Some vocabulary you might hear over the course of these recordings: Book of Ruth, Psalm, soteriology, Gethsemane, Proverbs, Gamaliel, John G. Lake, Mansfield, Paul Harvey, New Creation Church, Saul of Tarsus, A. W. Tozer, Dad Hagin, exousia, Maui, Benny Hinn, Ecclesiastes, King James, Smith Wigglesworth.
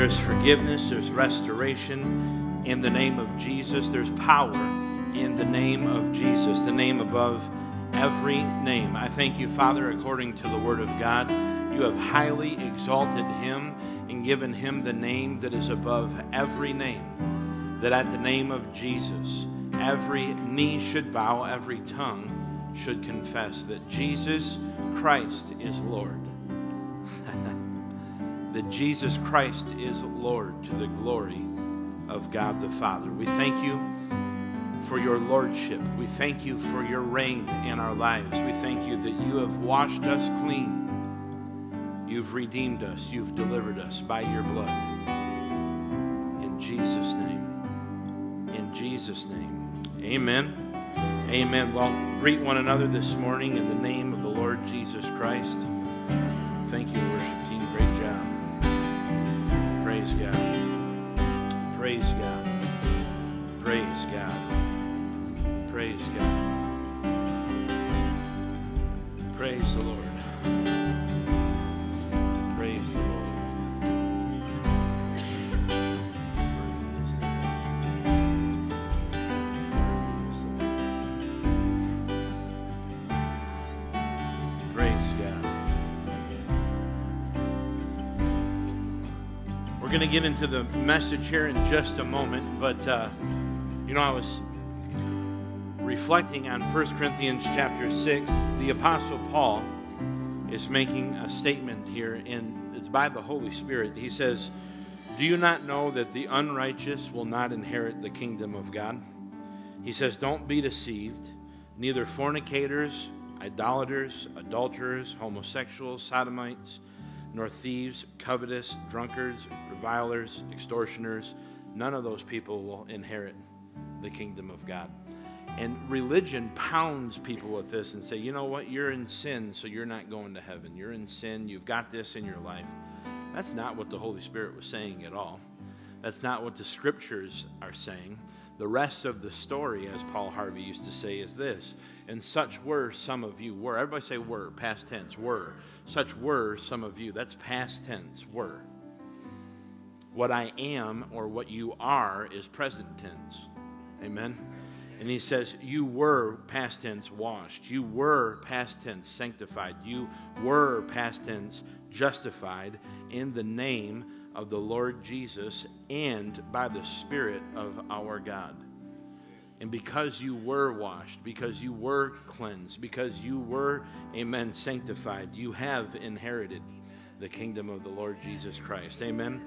There's forgiveness. There's restoration in the name of Jesus. There's power in the name of Jesus, the name above every name. I thank you, Father, according to the Word of God, you have highly exalted him and given him the name that is above every name, that at the name of Jesus, every knee should bow, every tongue should confess that Jesus Christ is Lord. That Jesus Christ is Lord, to the glory of God the Father. We thank you for your lordship. We thank you for your reign in our lives. We thank you that you have washed us clean. You've redeemed us. You've delivered us by your blood. In Jesus' name. In Jesus' name. Amen. Amen. Well, greet one another this morning in the name of the Lord Jesus Christ. Thank you, worship team. Great job. Praise God. Praise God. Praise God. Praise God. Praise the Lord. Praise the Lord. We're going to get into the message here in just a moment, but I was reflecting on 1 Corinthians chapter 6. The Apostle Paul is making a statement here, and it's by the Holy Spirit. He says, "Do you not know that the unrighteous will not inherit the kingdom of God?" He says, "Don't be deceived. Neither fornicators, idolaters, adulterers, homosexuals, sodomites, nor thieves, covetous, drunkards, revilers, extortioners. None of those people will inherit the kingdom of God." And religion pounds people with this and say, you know what, you're in sin, so you're not going to heaven. You're in sin, you've got this in your life. That's not what the Holy Spirit was saying at all. That's not what the scriptures are saying. The rest of the story, as Paul Harvey used to say, is this: "And such were some of you." Were. Everybody say "were," past tense, were. "Such were some of you." That's past tense, were. What I am or what you are is present tense. Amen? And he says, you were, past tense, washed. You were, past tense, sanctified. You were, past tense, justified in the name of the Lord Jesus and by the Spirit of our God. And because you were washed, because you were cleansed, because you were, amen, sanctified, you have inherited the kingdom of the Lord Jesus Christ. Amen.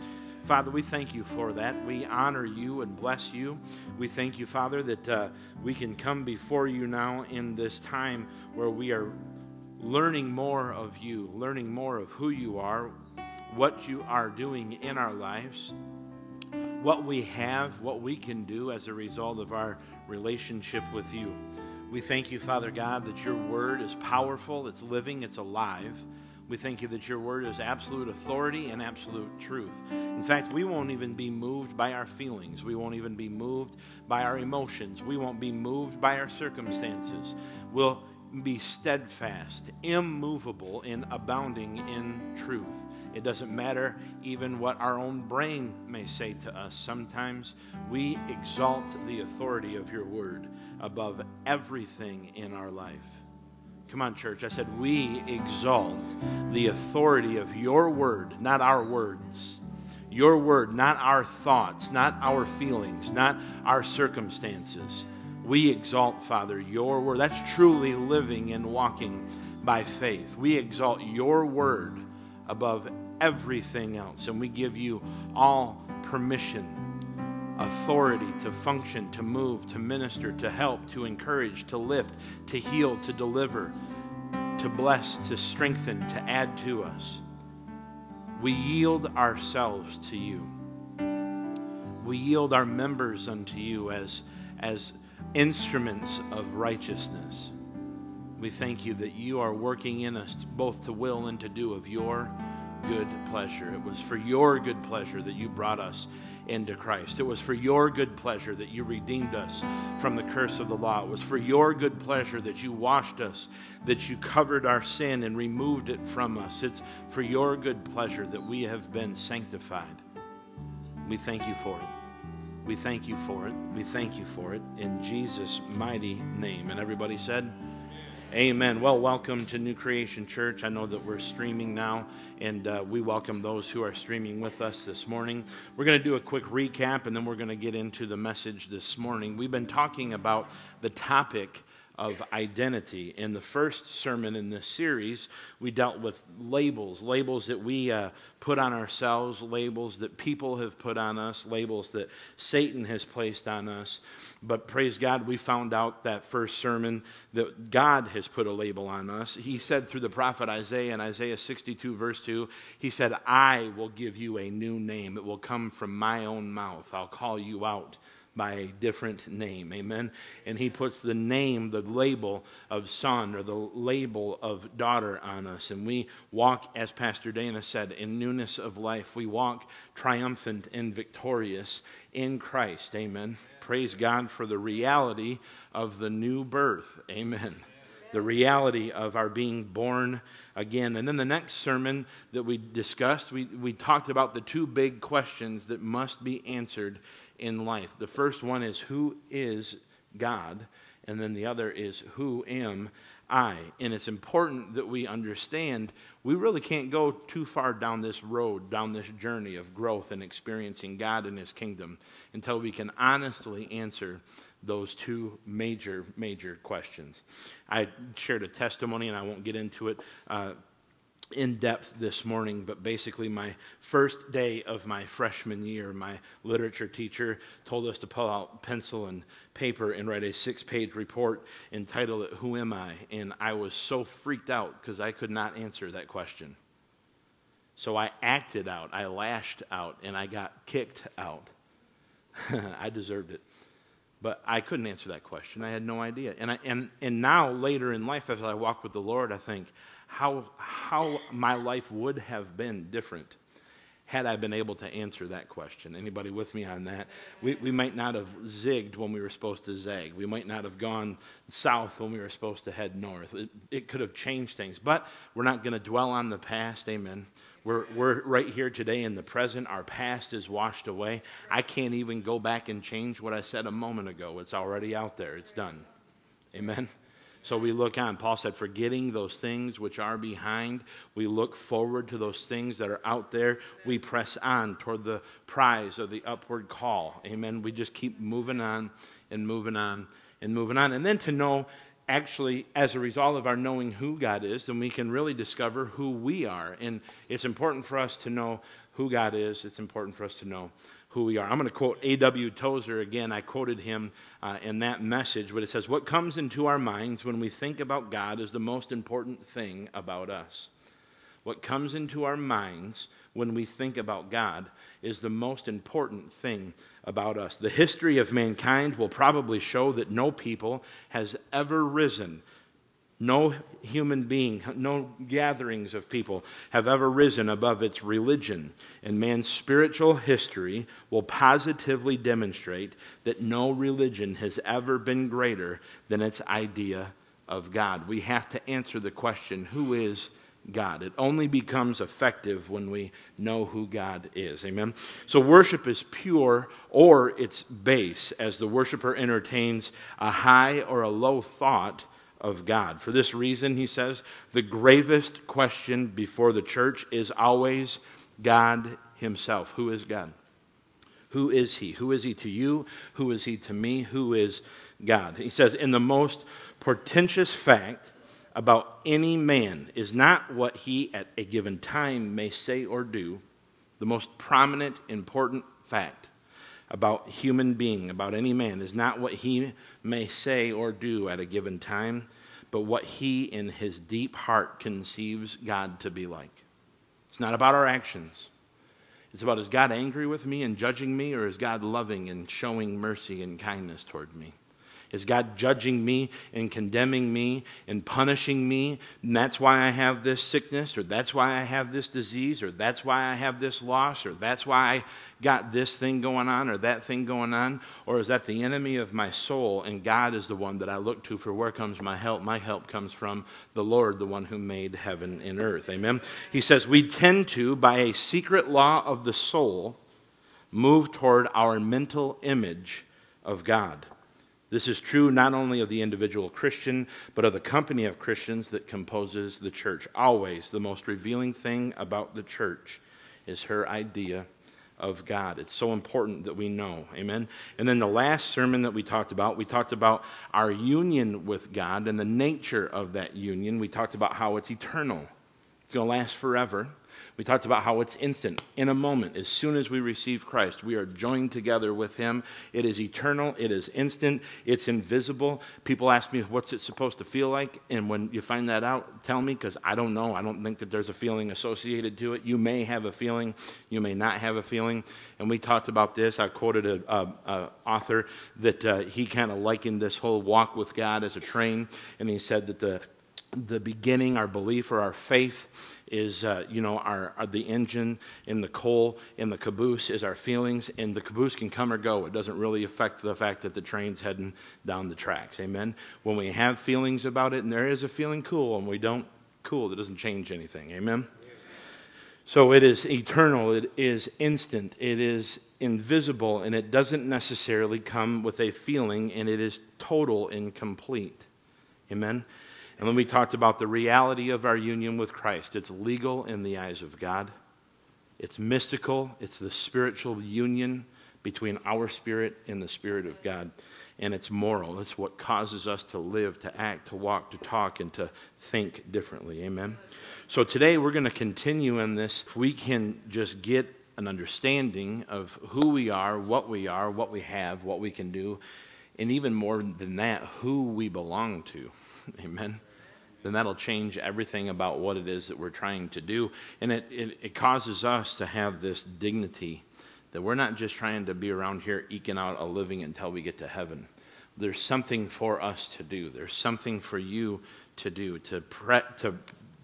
Father, we thank you for that. We honor you and bless you. We thank you, Father, that we can come before you now in this time where we are learning more of you, learning more of who you are, what you are doing in our lives, what we have, what we can do as a result of our relationship with you. We thank you, Father God, that your word is powerful, it's living, it's alive. We thank you that your word is absolute authority and absolute truth. In fact, we won't even be moved by our feelings. We won't even be moved by our emotions. We won't be moved by our circumstances. We'll be steadfast, immovable, and abounding in truth. It doesn't matter even what our own brain may say to us. Sometimes we exalt the authority of your word above everything in our life. Come on, church. I said we exalt the authority of your word, not our words. Your word, not our thoughts, not our feelings, not our circumstances. We exalt, Father, your word. That's truly living and walking by faith. We exalt your word above everything else, and we give you all permission, authority to function, to move, to minister, to help, to encourage, to lift, to heal, to deliver, to bless, to strengthen, to add to us. We yield ourselves to you. We yield our members unto you as instruments of righteousness. We thank you that you are working in us both to will and to do of your good pleasure. It was for your good pleasure that you brought us into Christ. It was for your good pleasure that you redeemed us from the curse of the law. It was for your good pleasure that you washed us, that you covered our sin and removed it from us. It's for your good pleasure that we have been sanctified. We thank you for it. We thank you for it. We thank you for it in Jesus' mighty name. And everybody said, Amen. Well, welcome to New Creation Church. I know that we're streaming now, and we welcome those who are streaming with us this morning. We're going to do a quick recap, and then we're going to get into the message this morning. We've been talking about the topic of identity. In the first sermon in this series, we dealt with labels that we put on ourselves, labels that people have put on us, labels that Satan has placed on us. But praise God, we found out that first sermon that God has put a label on us. He said through the prophet Isaiah, in Isaiah 62 verse 2, he said, I will give you a new name. It will come from my own mouth. I'll call you out by a different name. Amen. And he puts the name, the label of son or the label of daughter on us. And we walk, as Pastor Dana said, in newness of life. We walk triumphant and victorious in Christ. Amen. Praise God for the reality of the new birth. Amen. The reality of our being born again. And then the next sermon that we discussed, we talked about the two big questions that must be answered in life. The first one is, who is God? And then the other is, who am I? And it's important that we understand we really can't go too far down this road, down this journey of growth and experiencing God and His kingdom until we can honestly answer those two major, major questions. I shared a testimony, and I won't get into it in depth this morning, but basically my first day of my freshman year, my literature teacher told us to pull out pencil and paper and write a 6-page report and title it, Who Am I? And I was so freaked out because I could not answer that question. So I acted out, I lashed out, and I got kicked out. I deserved it. But I couldn't answer that question. I had no idea. And now, later in life, as I walk with the Lord, I think, how my life would have been different had I been able to answer that question. Anybody with me on that? We might not have zigged when we were supposed to zag. We might not have gone south when we were supposed to head north. It could have changed things. But we're not going to dwell on the past. Amen. We're right here today in the present. Our past is washed away. I can't even go back and change what I said a moment ago. It's already out there. It's done. Amen. So we look on. Paul said, forgetting those things which are behind, we look forward to those things that are out there. We press on toward the prize of the upward call. Amen. We just keep moving on and moving on and moving on. And then to know, actually, as a result of our knowing who God is, then we can really discover who we are. And it's important for us to know who God is. It's important for us to know who we are. I'm going to quote A. W. Tozer again. I quoted him in that message, but it says, what comes into our minds when we think about God is the most important thing about us. What comes into our minds when we think about God is the most important thing about us. The history of mankind will probably show that no people has ever risen. No human being, no gatherings of people have ever risen above its religion. And man's spiritual history will positively demonstrate that no religion has ever been greater than its idea of God. We have to answer the question, who is God? It only becomes effective when we know who God is. Amen? So worship is pure or it's base as the worshiper entertains a high or a low thought of God. For this reason, he says, the gravest question before the church is always God himself. Who is God? Who is he? Who is he to you? Who is he to me? Who is God? He says, and the most portentous fact about any man is not what he at a given time may say or do. The most prominent, important fact about human being, about any man, is not what he may say or do at a given time, but what he in his deep heart conceives God to be like. It's not about our actions. It's about, is God angry with me and judging me, or is God loving and showing mercy and kindness toward me? Is God judging me and condemning me and punishing me? And that's why I have this sickness, or that's why I have this disease, or that's why I have this loss, or that's why I got this thing going on, or that thing going on? Or is that the enemy of my soul, and God is the one that I look to for where comes my help? My help comes from the Lord, the one who made heaven and earth. Amen? He says, we tend to, by a secret law of the soul, move toward our mental image of God. This is true not only of the individual Christian, but of the company of Christians that composes the church. Always, the most revealing thing about the church is her idea of God. It's so important that we know. Amen? And then the last sermon that we talked about our union with God and the nature of that union. We talked about how it's eternal. It's going to last forever. We talked about how it's instant, in a moment. As soon as we receive Christ, we are joined together with Him. It is eternal. It is instant. It's invisible. People ask me, what's it supposed to feel like? And when you find that out, tell me, because I don't know. I don't think that there's a feeling associated to it. You may have a feeling. You may not have a feeling. And we talked about this. I quoted an author that he kind of likened this whole walk with God as a train. And he said that the beginning, our belief or our faith is, the engine and the coal and the caboose is our feelings, and the caboose can come or go. It doesn't really affect the fact that the train's heading down the tracks. Amen? When we have feelings about it, and there is a feeling cool, and we don't cool, that doesn't change anything. Amen? So it is eternal, it is instant, it is invisible, and it doesn't necessarily come with a feeling, and it is total and complete. Amen? And then we talked about the reality of our union with Christ. It's legal in the eyes of God. It's mystical. It's the spiritual union between our spirit and the Spirit of God. And it's moral. It's what causes us to live, to act, to walk, to talk, and to think differently. Amen? So today we're going to continue in this. If we can just get an understanding of who we are, what we have, what we can do, and even more than that, who we belong to. Amen. Then that'll change everything about what it is that we're trying to do. And it causes us to have this dignity that we're not just trying to be around here eking out a living until we get to heaven. There's something for us to do. There's something for you to do, to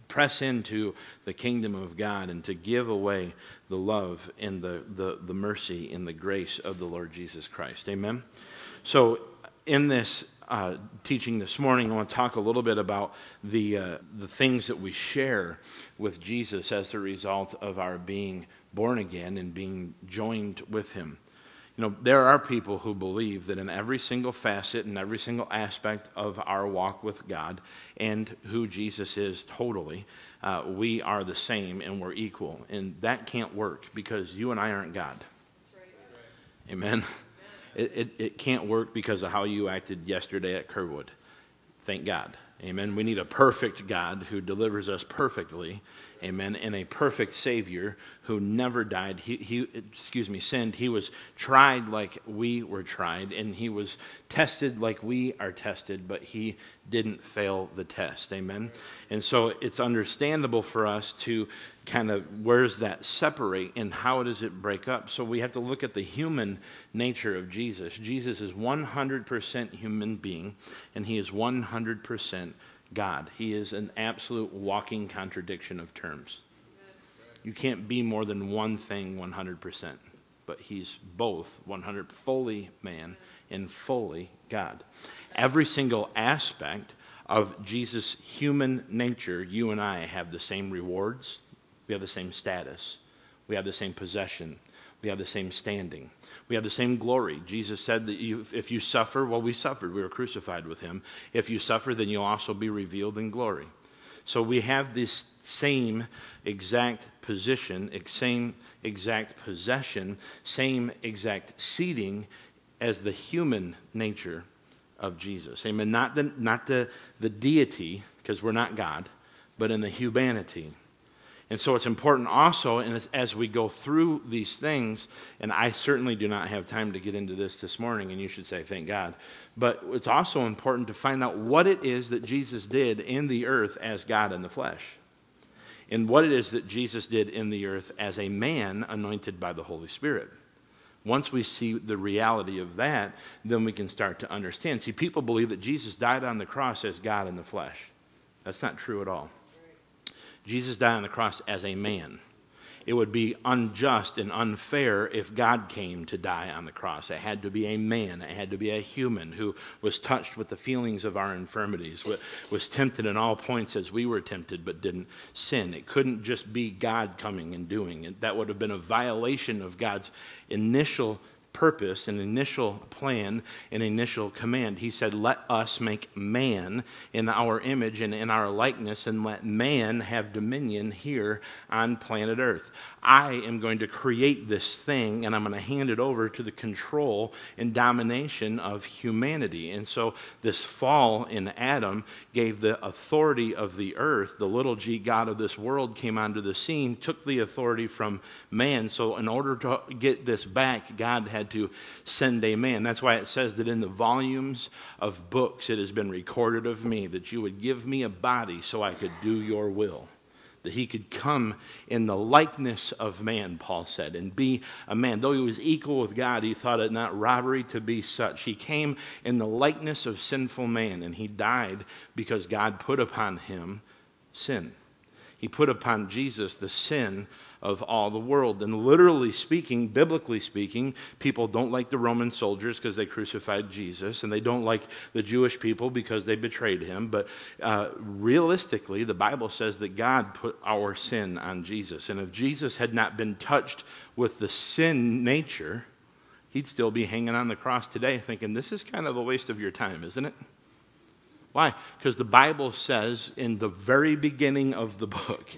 press into the kingdom of God and to give away the love and the mercy and the grace of the Lord Jesus Christ. Amen. So in this teaching this morning, I want to talk a little bit about the things that we share with Jesus as the result of our being born again and being joined with Him. You know, there are people who believe that in every single facet and every single aspect of our walk with God and who Jesus is totally, we are the same and we're equal. And that can't work because you and I aren't God. Right. Amen. It can't work because of how you acted yesterday at Kerwood. Thank God. Amen. We need a perfect God who delivers us perfectly. Amen. And a perfect Savior who never died. He sinned. He was tried like we were tried, and He was tested like we are tested, but He didn't fail the test. Amen. And so it's understandable for us to kind of, where's that separate and how does it break up? So we have to look at the human nature of Jesus. Jesus is 100% human being, and He is 100% God. He is an absolute walking contradiction of terms. You can't be more than one thing 100%, but He's both 100% fully man and fully God. Every single aspect of Jesus' human nature, you and I have the same rewards. We have the same status. We have the same possession. We have the same standing. We have the same glory. Jesus said that if you suffer, well, we suffered. We were crucified with Him. If you suffer, then you'll also be revealed in glory. So we have this same exact position, same exact possession, same exact seating as the human nature of Jesus. Amen. Not the deity, because we're not God, but in the humanity. And so it's important also, and as we go through these things, and I certainly do not have time to get into this morning, and you should say, thank God. But it's also important to find out what it is that Jesus did in the earth as God in the flesh, and what it is that Jesus did in the earth as a man anointed by the Holy Spirit. Once we see the reality of that, then we can start to understand. See, people believe that Jesus died on the cross as God in the flesh. That's not true at all. Jesus died on the cross as a man. It would be unjust and unfair if God came to die on the cross. It had to be a man. It had to be a human who was touched with the feelings of our infirmities, was tempted in all points as we were tempted but didn't sin. It couldn't just be God coming and doing it. That would have been a violation of God's initial purpose, an initial plan, an initial command. He said, let us make man in our image and in our likeness, and let man have dominion here on planet Earth. I am going to create this thing, and I'm going to hand it over to the control and domination of humanity. And so this fall in Adam gave the authority of the earth. The little g god of this world came onto the scene, took the authority from man. So in order to get this back, God had to send a man. That's why it says that in the volumes of books it has been recorded of me that you would give me a body so I could do your will. That he could come in the likeness of man, Paul said, and be a man. Though he was equal with God, he thought it not robbery to be such. He came in the likeness of sinful man, and he died because God put upon him sin. He put upon Jesus the sin of all the world. And literally speaking, biblically speaking, people don't like the Roman soldiers because they crucified Jesus, and they don't like the Jewish people because they betrayed him. But realistically, the Bible says that God put our sin on Jesus. And if Jesus had not been touched with the sin nature, he'd still be hanging on the cross today thinking, this is kind of a waste of your time, isn't it? Why? Because the Bible says in the very beginning of the book,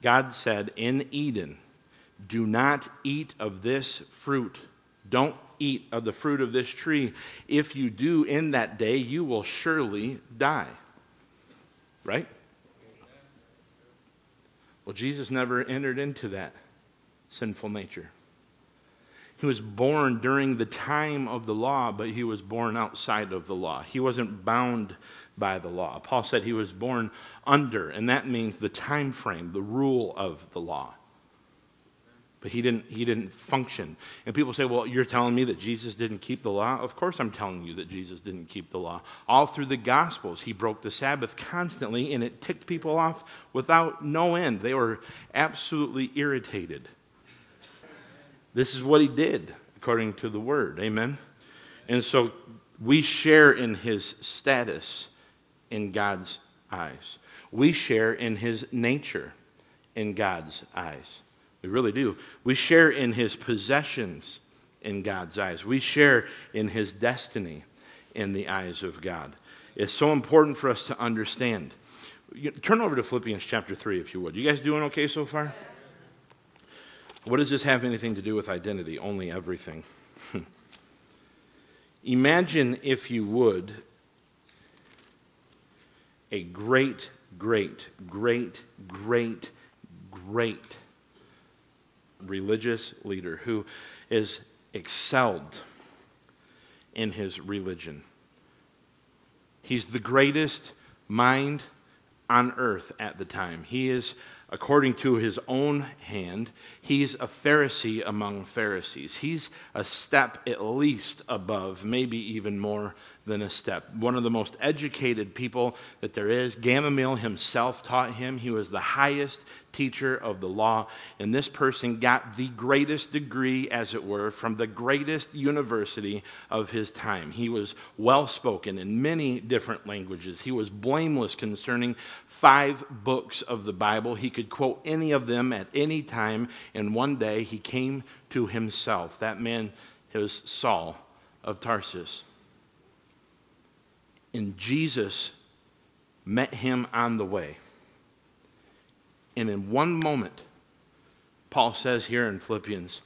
God said in Eden, do not eat of this fruit. Don't eat of the fruit of this tree. If you do in that day, you will surely die. Right? Well, Jesus never entered into that sinful nature. He was born during the time of the law, but he was born outside of the law. He wasn't bound by the law. Paul said he was born under, and that means the time frame, the rule of the law. But he didn't function. And people say, well, you're telling me that Jesus didn't keep the law? Of course I'm telling you that Jesus didn't keep the law. All through the Gospels, he broke the Sabbath constantly, and it ticked people off without no end. They were absolutely irritated. This is what he did, according to the word. Amen? And so we share in his status in God's eyes. We share in his nature in God's eyes. We really do. We share in his possessions in God's eyes. We share in his destiny in the eyes of God. It's so important for us to understand. Turn over to Philippians chapter 3, if you would. You guys doing okay so far? What does this have anything to do with identity? Only everything. Imagine, if you would, a great, great, great, great, great religious leader who is excelled in his religion. He's the greatest mind on earth at the time. He is, according to his own hand, he's a Pharisee among Pharisees. He's a step at least above, maybe even more than a step. One of the most educated people that there is. Gamaliel himself taught him. He was the highest teacher of the law. And this person got the greatest degree, as it were, from the greatest university of his time. He was well-spoken in many different languages. He was blameless concerning 5 books of the Bible. He could quote any of them at any time, and one day he came to himself. That man was Saul of Tarsus. And Jesus met him on the way. And in one moment, Paul says here in Philippians,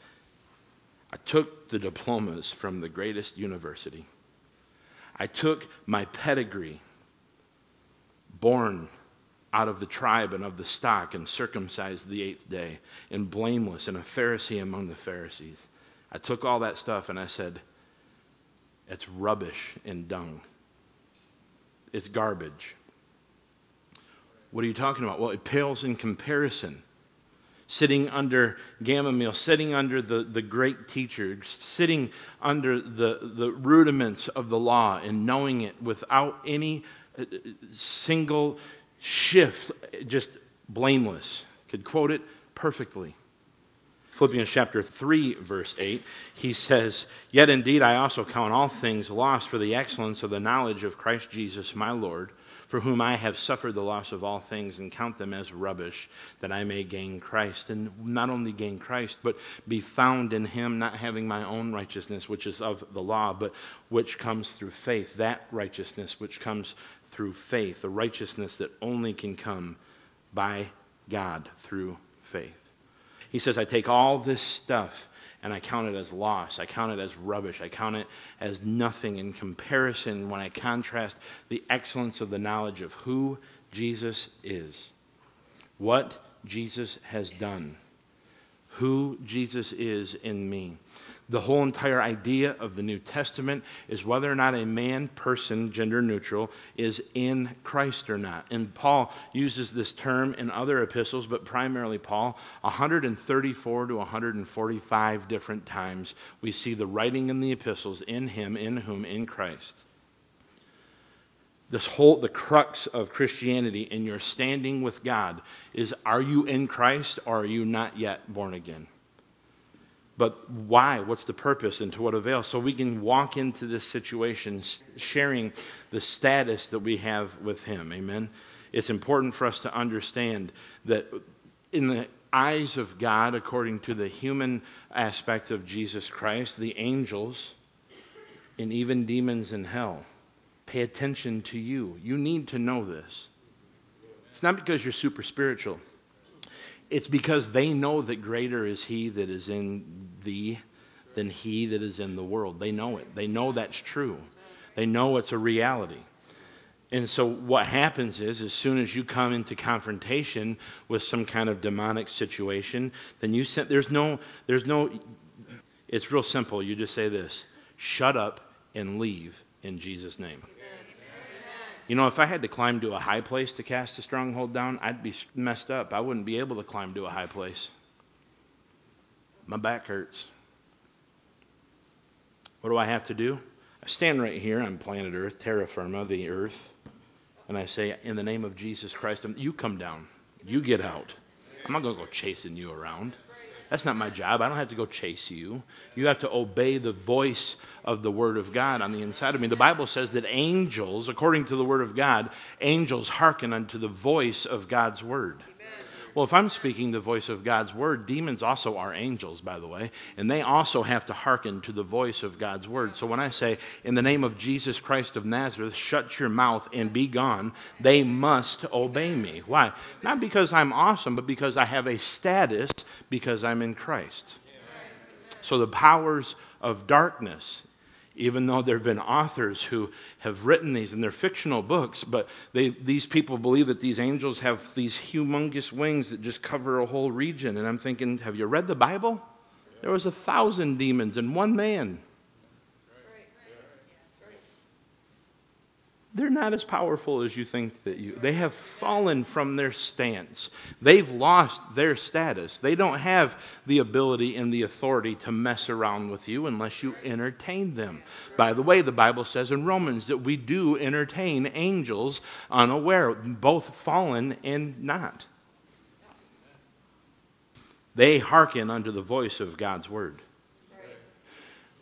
I took the diplomas from the greatest university. I took my pedigree, born out of the tribe and of the stock, and circumcised the 8th day, and blameless, and a Pharisee among the Pharisees. I took all that stuff and I said, it's rubbish and dung. It's garbage. What are you talking about? Well, it pales in comparison. Sitting under Gamaliel, sitting under the great teacher, sitting under the rudiments of the law and knowing it without any single shift, just blameless. Could quote it perfectly. Philippians chapter 3, verse 8, he says, "Yet indeed I also count all things lost for the excellence of the knowledge of Christ Jesus my Lord, for whom I have suffered the loss of all things and count them as rubbish, that I may gain Christ." And not only gain Christ, but be found in him, not having my own righteousness, which is of the law, but which comes through faith, that righteousness which comes through faith, the righteousness that only can come by God through faith. He says, I take all this stuff and I count it as loss. I count it as rubbish. I count it as nothing in comparison when I contrast the excellence of the knowledge of who Jesus is, what Jesus has done, who Jesus is in me. The whole entire idea of the New Testament is whether or not a man, person, gender neutral, is in Christ or not. And Paul uses this term in other epistles, but primarily Paul, 134 to 145 different times we see the writing in the epistles, in him, in whom, in Christ. This whole, the crux of Christianity and your standing with God is, are you in Christ or are you not yet born again? But why? What's the purpose and to what avail? So we can walk into this situation sharing the status that we have with him. Amen? It's important for us to understand that in the eyes of God, according to the human aspect of Jesus Christ, the angels and even demons in hell pay attention to you. You need to know this. It's not because you're super spiritual. It's because they know that greater is he that is in thee than he that is in the world. They know it. They know that's true. They know it's a reality. And so what happens is, as soon as you come into confrontation with some kind of demonic situation, then you send, it's real simple. You just say this, shut up and leave in Jesus' name. You know, if I had to climb to a high place to cast a stronghold down, I'd be messed up. I wouldn't be able to climb to a high place. My back hurts. What do I have to do? I stand right here on planet Earth, terra firma, the earth, and I say, in the name of Jesus Christ, you come down. You get out. I'm not going to go chasing you around. That's not my job. I don't have to go chase you. You have to obey the voice of the Word of God on the inside of me. The Bible says that angels, according to the Word of God, angels hearken unto the voice of God's Word. Amen. Well, if I'm speaking the voice of God's Word, demons also are angels, by the way, and they also have to hearken to the voice of God's Word. So when I say, in the name of Jesus Christ of Nazareth, shut your mouth and be gone, they must obey me. Why? Not because I'm awesome, but because I have a status because I'm in Christ. So the powers of darkness, even though there have been authors who have written these, and they're fictional books, but these people believe that these angels have these humongous wings that just cover a whole region. And I'm thinking, have you read the Bible? There was 1,000 demons in one man. They're not as powerful as you think that you... They have fallen from their stance. They've lost their status. They don't have the ability and the authority to mess around with you unless you entertain them. By the way, the Bible says in Romans that we do entertain angels unaware, both fallen and not. They hearken unto the voice of God's word.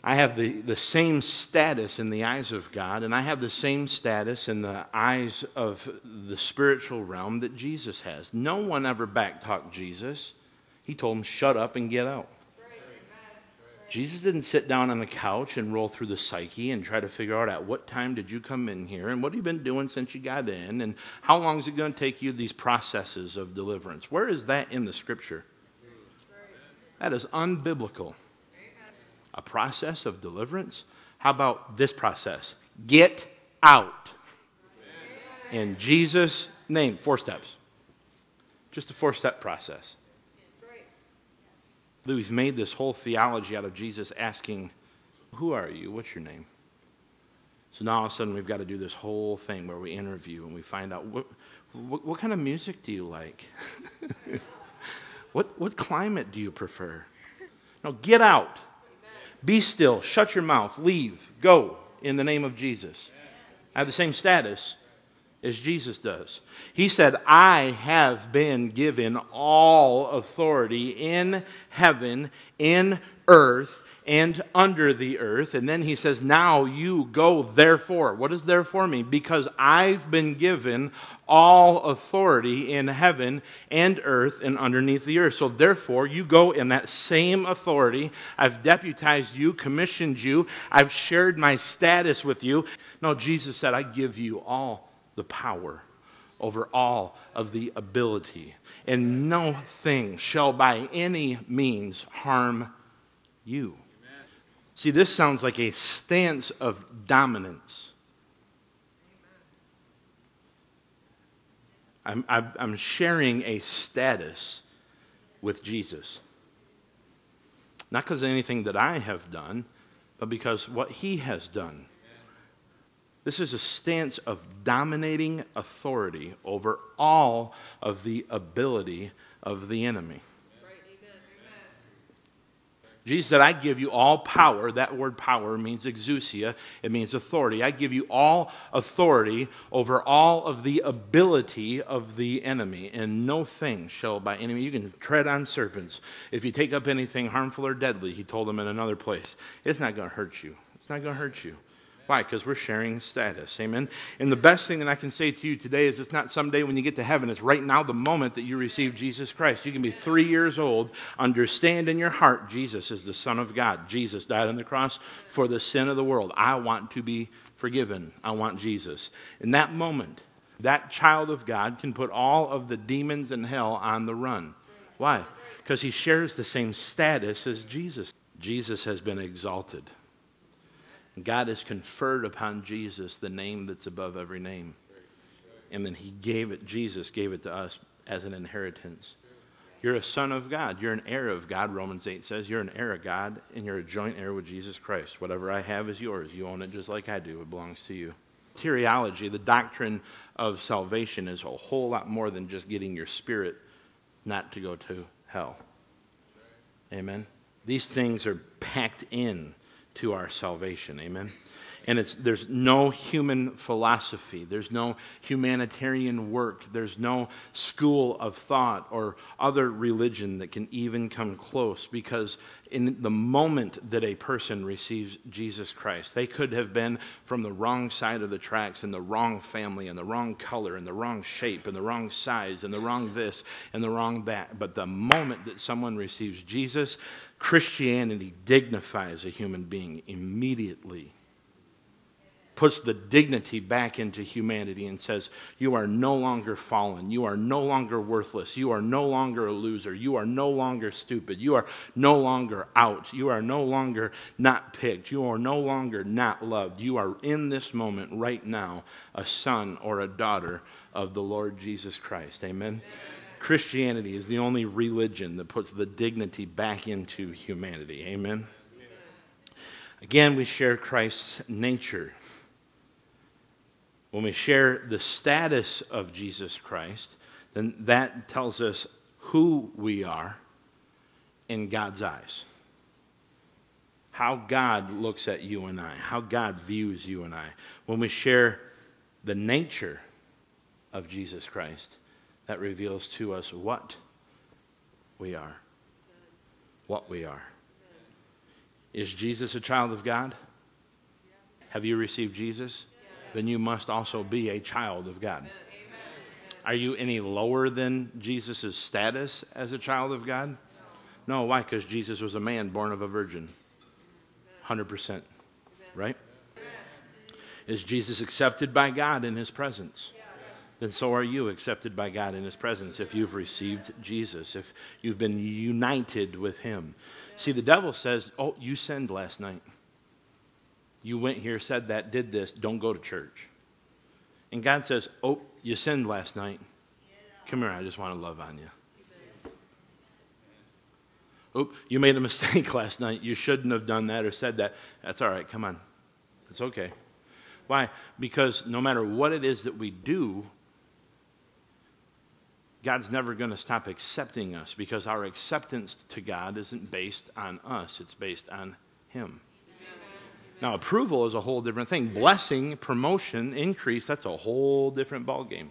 I have the same status in the eyes of God, and I have the same status in the eyes of the spiritual realm that Jesus has. No one ever backtalked Jesus. He told him, shut up and get out. Jesus didn't sit down on the couch and roll through the psyche and try to figure out at what time did you come in here and what have you been doing since you got in and how long is it going to take you, these processes of deliverance. Where is that in the scripture? That is unbiblical. A process of deliverance? How about this process? Get out. Amen. In Jesus' name. 4 steps. Just a 4-step process. We've made this whole theology out of Jesus asking, who are you? What's your name? So now all of a sudden we've got to do this whole thing where we interview and we find out, what kind of music do you like? What climate do you prefer? No, get out. Be still, shut your mouth, leave, go, in the name of Jesus. I have the same status, as Jesus does. He said, I have been given all authority in heaven, in earth, and under the earth. And then he says, now you go therefore. What does therefore mean? Because I've been given all authority in heaven and earth and underneath the earth. So therefore you go in that same authority. I've deputized you, commissioned you. I've shared my status with you. No, Jesus said, I give you all the power over all of the ability. And no thing shall by any means harm you. Amen. See, this sounds like a stance of dominance. I'm sharing a status with Jesus. Not because of anything that I have done, but because what he has done. This is a stance of dominating authority over all of the ability of the enemy. Right, amen. Jesus said, I give you all power. That word power means exousia. It means authority. I give you all authority over all of the ability of the enemy. And no thing shall by any means. You can tread on serpents. If you take up anything harmful or deadly, he told them in another place, it's not going to hurt you. It's not going to hurt you. Why? Because we're sharing status. Amen? And the best thing that I can say to you today is it's not someday when you get to heaven. It's right now, the moment that you receive Jesus Christ. You can be 3 years old, understand in your heart Jesus is the Son of God. Jesus died on the cross for the sin of the world. I want to be forgiven. I want Jesus. In that moment, that child of God can put all of the demons in hell on the run. Why? Because he shares the same status as Jesus. Jesus has been exalted. God has conferred upon Jesus the name that's above every name. And then he gave it, Jesus gave it to us as an inheritance. You're a son of God. You're an heir of God, Romans 8 says. You're an heir of God, and you're a joint heir with Jesus Christ. Whatever I have is yours. You own it just like I do. It belongs to you. Soteriology, the doctrine of salvation, is a whole lot more than just getting your spirit not to go to hell. Amen? These things are packed in to our salvation. Amen? And there's no human philosophy. There's no humanitarian work. There's no school of thought or other religion that can even come close, because in the moment that a person receives Jesus Christ, they could have been from the wrong side of the tracks, in the wrong family, in the wrong color, in the wrong shape, in the wrong size, in the wrong this, and the wrong that. But the moment that someone receives Jesus, Christianity dignifies a human being immediately. Puts the dignity back into humanity and says, you are no longer fallen. You are no longer worthless. You are no longer a loser. You are no longer stupid. You are no longer out. You are no longer not picked. You are no longer not loved. You are in this moment right now a son or a daughter of the Lord Jesus Christ. Amen? Amen. Christianity is the only religion that puts the dignity back into humanity. Amen? Amen. Again, we share Christ's nature. When we share the status of Jesus Christ, then that tells us who we are in God's eyes. How God looks at you and I. How God views you and I. When we share the nature of Jesus Christ, that reveals to us what we are. What we are. Is Jesus a child of God? Have you received Jesus? Then you must also be a child of God. Amen. Are you any lower than Jesus' status as a child of God? No, why? Because Jesus was a man born of a virgin. 100%. Right? Is Jesus accepted by God in his presence? Then so are you accepted by God in his presence if you've received Jesus, if you've been united with him. See, the devil says, oh, you sinned last night. You went here, said that, did this, don't go to church. And God says, oh, you sinned last night. Come here, I just want to love on you. Oh, you made a mistake last night. You shouldn't have done that or said that. That's all right, come on. It's okay. Why? Because no matter what it is that we do, God's never going to stop accepting us, because our acceptance to God isn't based on us. It's based on him. Now, approval is a whole different thing. Blessing, promotion, increase, that's a whole different ballgame.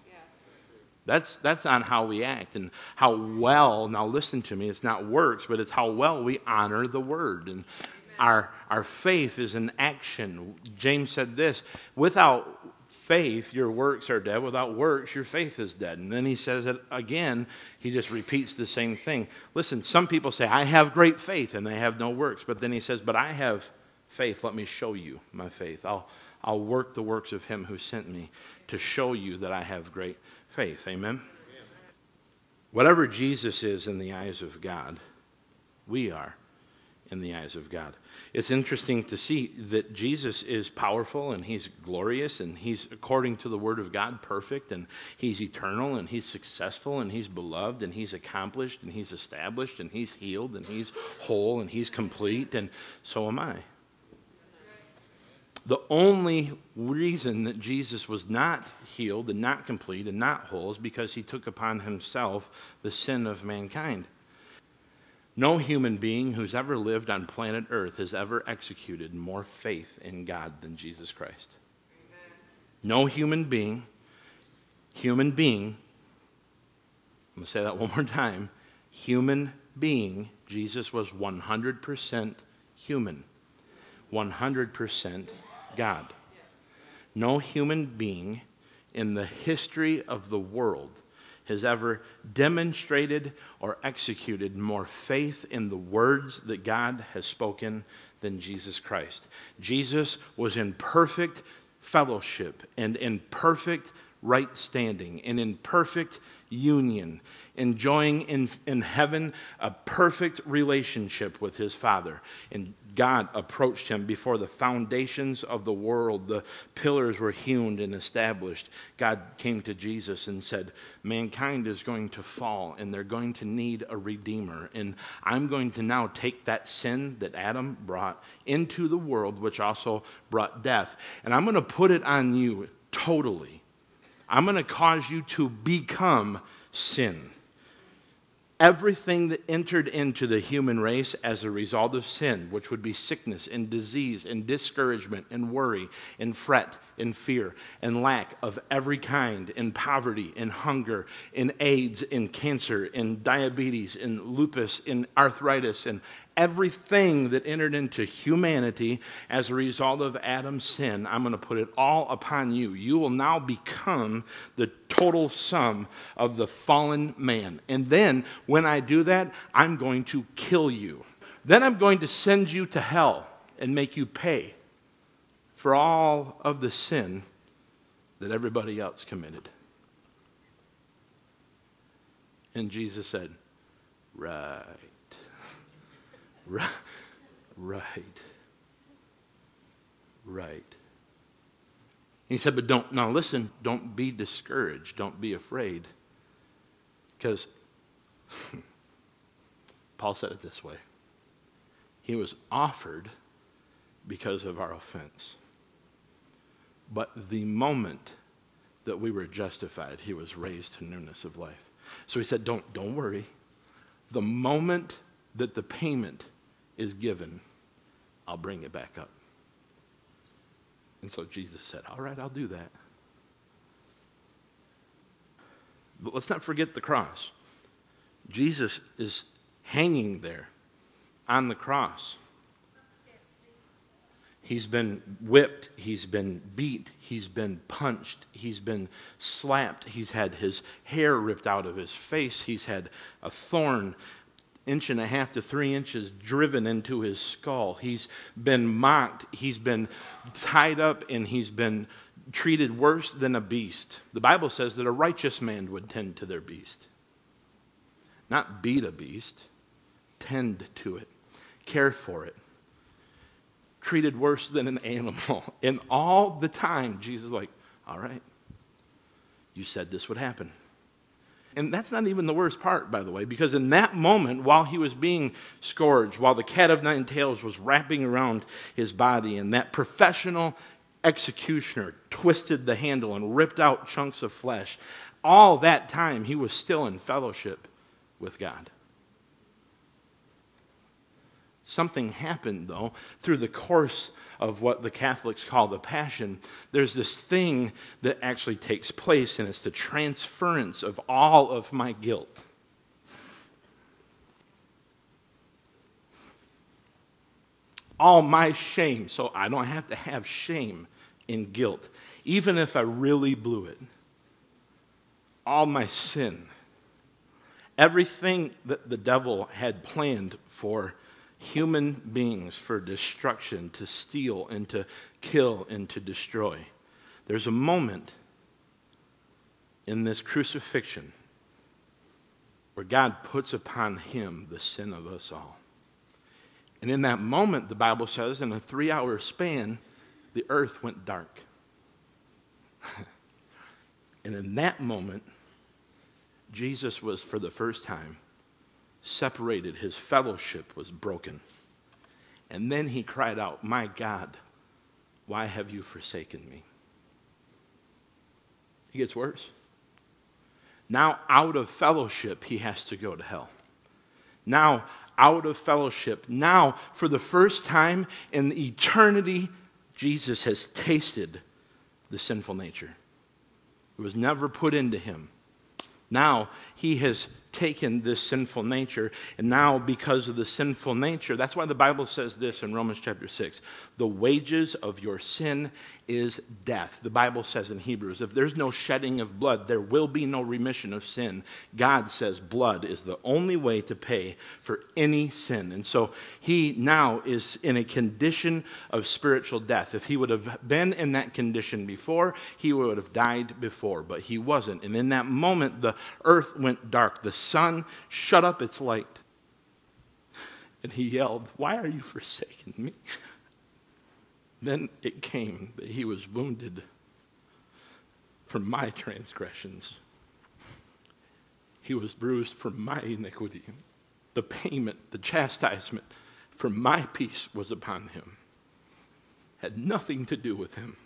That's on how we act and how well, now listen to me, it's not works, but it's how well we honor the word. And our faith is an action. James said this, without faith, your works are dead. Without works, your faith is dead. And then he says it again. He just repeats the same thing. Listen, some people say, I have great faith, and they have no works. But then he says, but I have faith. Let me show you my faith. I'll work the works of him who sent me to show you that I have great faith. Amen? Whatever Jesus is in the eyes of God, we are in the eyes of God. It's interesting to see that Jesus is powerful and he's glorious and he's, according to the word of God, perfect and he's eternal and he's successful and he's beloved and he's accomplished and he's established and he's healed and he's whole and he's complete, and so am I. The only reason that Jesus was not healed and not complete and not whole is because he took upon himself the sin of mankind. No human being who's ever lived on planet Earth has ever executed more faith in God than Jesus Christ. Amen. No human being, I'm going to say that one more time, human being, Jesus was 100% human, 100% God. No human being in the history of the world has ever demonstrated or executed more faith in the words that God has spoken than Jesus Christ. Jesus was in perfect fellowship and in perfect right standing and in perfect union, enjoying in heaven a perfect relationship with his Father. And God approached him before the foundations of the world. The pillars were hewn and established. God came to Jesus and said, mankind is going to fall and they're going to need a redeemer. And I'm going to now take that sin that Adam brought into the world, which also brought death. And I'm going to put it on you totally. I'm going to cause you to become sin. Everything that entered into the human race as a result of sin, which would be sickness and disease and discouragement and worry and fret and fear and lack of every kind and poverty and hunger and AIDS and cancer and diabetes and lupus and arthritis and everything that entered into humanity as a result of Adam's sin, I'm going to put it all upon you. You will now become the total sum of the fallen man. And then when I do that, I'm going to kill you. Then I'm going to send you to hell and make you pay for all of the sin that everybody else committed. And Jesus said, right. Right. He said, but don't be discouraged. Don't be afraid. Because Paul said it this way. He was offered because of our offense. But the moment that we were justified, he was raised to newness of life. So he said, don't worry. The moment that the payment is given, I'll bring it back up. And so Jesus said, all right, I'll do that. But let's not forget the cross. Jesus is hanging there on the cross. He's been whipped, he's been beat, he's been punched, he's been slapped, he's had his hair ripped out of his face, he's had a thorn 1.5 to 3 inches driven into his skull. He's been mocked. He's been tied up and he's been treated worse than a beast. The Bible says that a righteous man would tend to their beast. Not beat a beast. Tend to it. Care for it. Treated worse than an animal. And all the time, Jesus is like, all right, you said this would happen. And that's not even the worst part, by the way, because in that moment, while he was being scourged, while the cat of nine tails was wrapping around his body, and that professional executioner twisted the handle and ripped out chunks of flesh, all that time he was still in fellowship with God. Something happened, though, through the course of what the Catholics call the Passion. There's this thing that actually takes place, and it's the transference of all of my guilt. All my shame, so I don't have to have shame and guilt, even if I really blew it. All my sin. Everything that the devil had planned for human beings for destruction, to steal and to kill and to destroy. There's a moment in this crucifixion where God puts upon him the sin of us all. And in that moment, the Bible says, in a 3-hour span, the earth went dark. And in that moment, Jesus was, for the first time, separated. His fellowship was broken. And then he cried out, "My God, why have you forsaken me?" It gets worse. Now, out of fellowship, he has to go to hell. Now, out of fellowship, now, for the first time in eternity, Jesus has tasted the sinful nature. It was never put into him. Now, he has taken this sinful nature, and now because of the sinful nature, that's why the Bible says this in Romans chapter 6, the wages of your sin is death. The Bible says in Hebrews, if there's no shedding of blood, there will be no remission of sin. God says blood is the only way to pay for any sin. And so he now is in a condition of spiritual death. If he would have been in that condition before, he would have died before, but he wasn't. And in that moment, the earth went dark. The sun shut up its light. And he yelled, "Why are you forsaking me?" Then it came that he was wounded for my transgressions. He was bruised for my iniquity. The payment, the chastisement for my peace was upon him. Had nothing to do with him.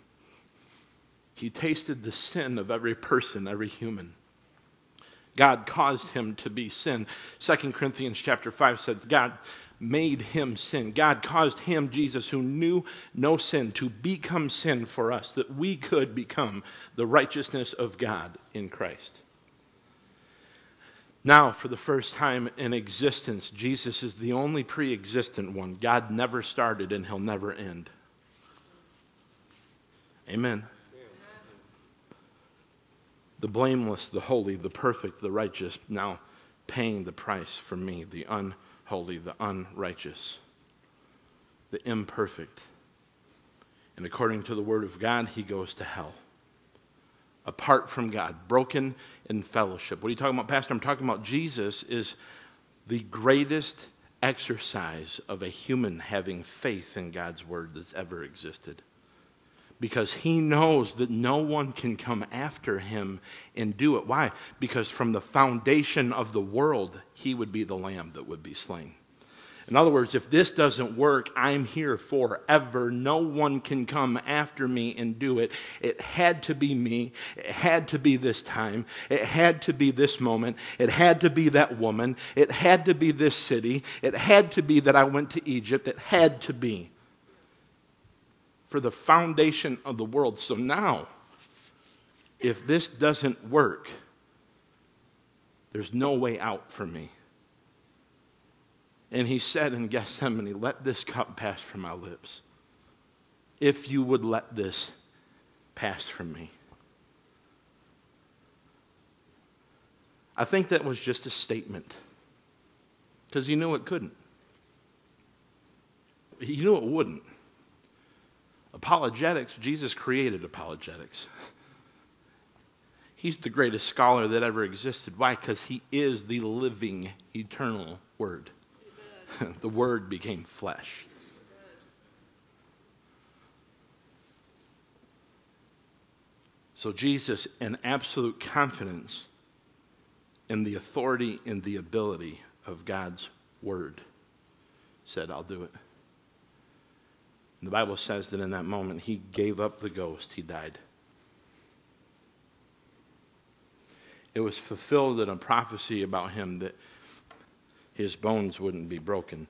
He tasted the sin of every person, every human. God caused him to be sin. 2 Corinthians chapter 5 said God made him sin. God caused him, Jesus, who knew no sin, to become sin for us, that we could become the righteousness of God in Christ. Now, for the first time in existence, Jesus is the only pre-existent one. God never started and he'll never end. Amen. The blameless, the holy, the perfect, the righteous, now paying the price for me, the unholy, the unrighteous, the imperfect. And according to the word of God, he goes to hell. Apart from God, broken in fellowship. What are you talking about, Pastor? I'm talking about Jesus is the greatest exercise of a human having faith in God's word that's ever existed. Because he knows that no one can come after him and do it. Why? Because from the foundation of the world, he would be the lamb that would be slain. In other words, if this doesn't work, I'm here forever. No one can come after me and do it. It had to be me. It had to be this time. It had to be this moment. It had to be that woman. It had to be this city. It had to be that I went to Egypt. It had to be. For the foundation of the world. So now, if this doesn't work, there's no way out for me. And he said in Gethsemane, "Let this cup pass from my lips. If you would let this pass from me." I think that was just a statement. Because he knew it couldn't. He knew it wouldn't. Apologetics, Jesus created apologetics. He's the greatest scholar that ever existed. Why? Because he is the living, eternal Word. The Word became flesh. So Jesus, in absolute confidence in the authority and the ability of God's Word, said, "I'll do it." The Bible says that in that moment, he gave up the ghost. He died. It was fulfilled in a prophecy about him that his bones wouldn't be broken.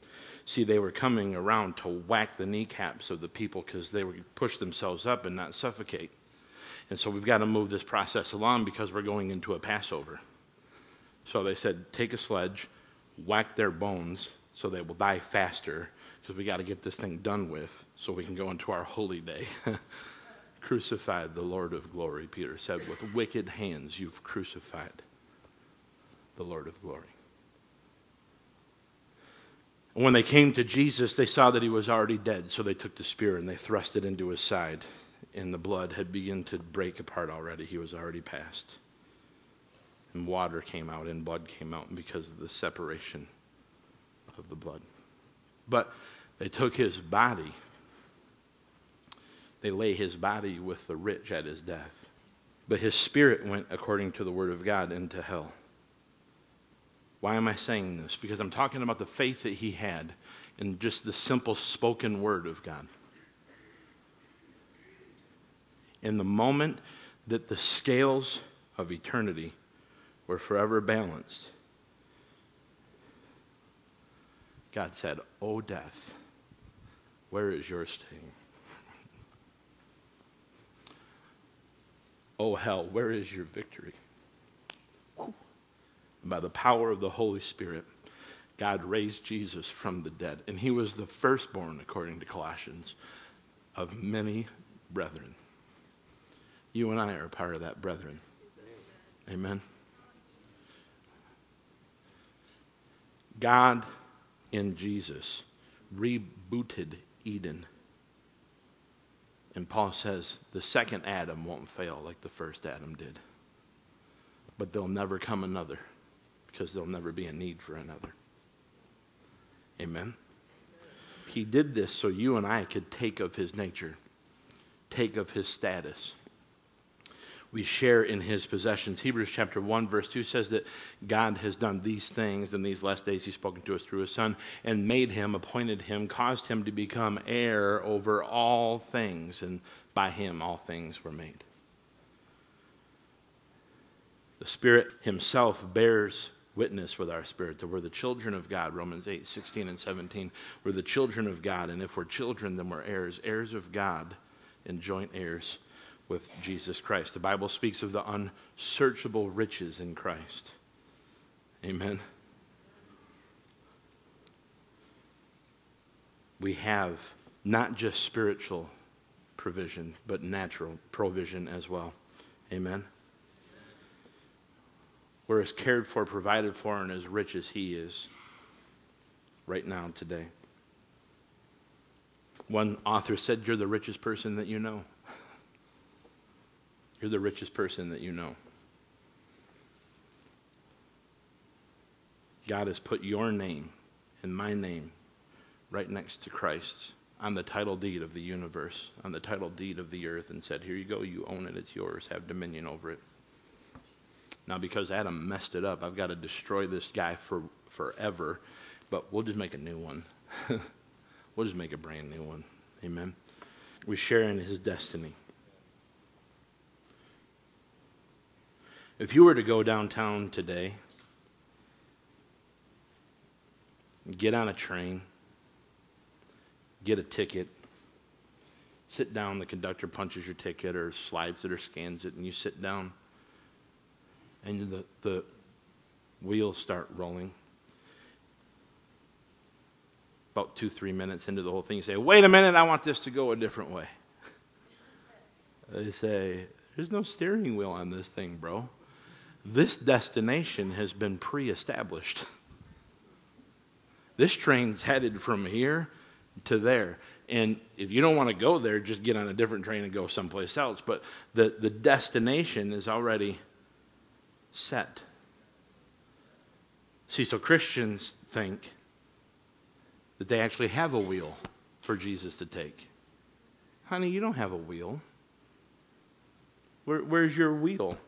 See, they were coming around to whack the kneecaps of the people because they would push themselves up and not suffocate. And so we've got to move this process along because we're going into a Passover. So they said, take a sledge, whack their bones so they will die faster because we got to get this thing done with so we can go into our holy day. Crucified the Lord of glory, Peter said, with wicked hands you've crucified the Lord of glory. And when they came to Jesus, they saw that he was already dead, so they took the spear and they thrust it into his side, and the blood had begun to break apart already. He was already past. And water came out and blood came out because of the separation of the blood. But they took his body. They lay his body with the rich at his death. But his spirit went, according to the word of God, into hell. Why am I saying this? Because I'm talking about the faith that he had in just the simple spoken word of God. In the moment that the scales of eternity were forever balanced, God said, "O death, where is your sting? O hell, where is your victory?" And by the power of the Holy Spirit, God raised Jesus from the dead. And he was the firstborn, according to Colossians, of many brethren. You and I are part of that brethren. Amen. God in Jesus rebooted Eden. And Paul says the second Adam won't fail like the first Adam did. But there'll never come another, because there'll never be a need for another. Amen? He did this so you and I could take of his nature, take of his status. We share in his possessions. Hebrews chapter 1, verse 2 says that God has done these things in these last days. He's spoken to us through his Son and made him, appointed him, caused him to become heir over all things. And by him all things were made. The Spirit himself bears witness with our spirit that we're the children of God. Romans 8, 16 and 17. We're the children of God. And if we're children, then we're heirs, heirs of God and joint heirs with Jesus Christ. The Bible speaks of the unsearchable riches in Christ. Amen. We have not just spiritual provision, but natural provision as well. Amen. We're as cared for, provided for, and as rich as he is right now, today. One author said, "You're the richest person that you know." You're the richest person that you know. God has put your name and my name right next to Christ's on the title deed of the universe, on the title deed of the earth, and said, "Here you go, you own it, it's yours, have dominion over it." Now, because Adam messed it up, I've got to destroy this guy forever, but we'll just make a new one. We'll just make a brand new one. Amen. We share in his destiny. If you were to go downtown today, get on a train, get a ticket, sit down, the conductor punches your ticket or slides it or scans it, and you sit down. And the wheels start rolling. About 2-3 minutes into the whole thing, you say, "Wait a minute, I want this to go a different way." They say, "There's no steering wheel on this thing, bro. This destination has been pre-established. This train's headed from here to there. And if you don't want to go there, just get on a different train and go someplace else." But the destination is already set. See, so Christians think that they actually have a wheel for Jesus to take. Honey, you don't have a wheel. Where's your wheel?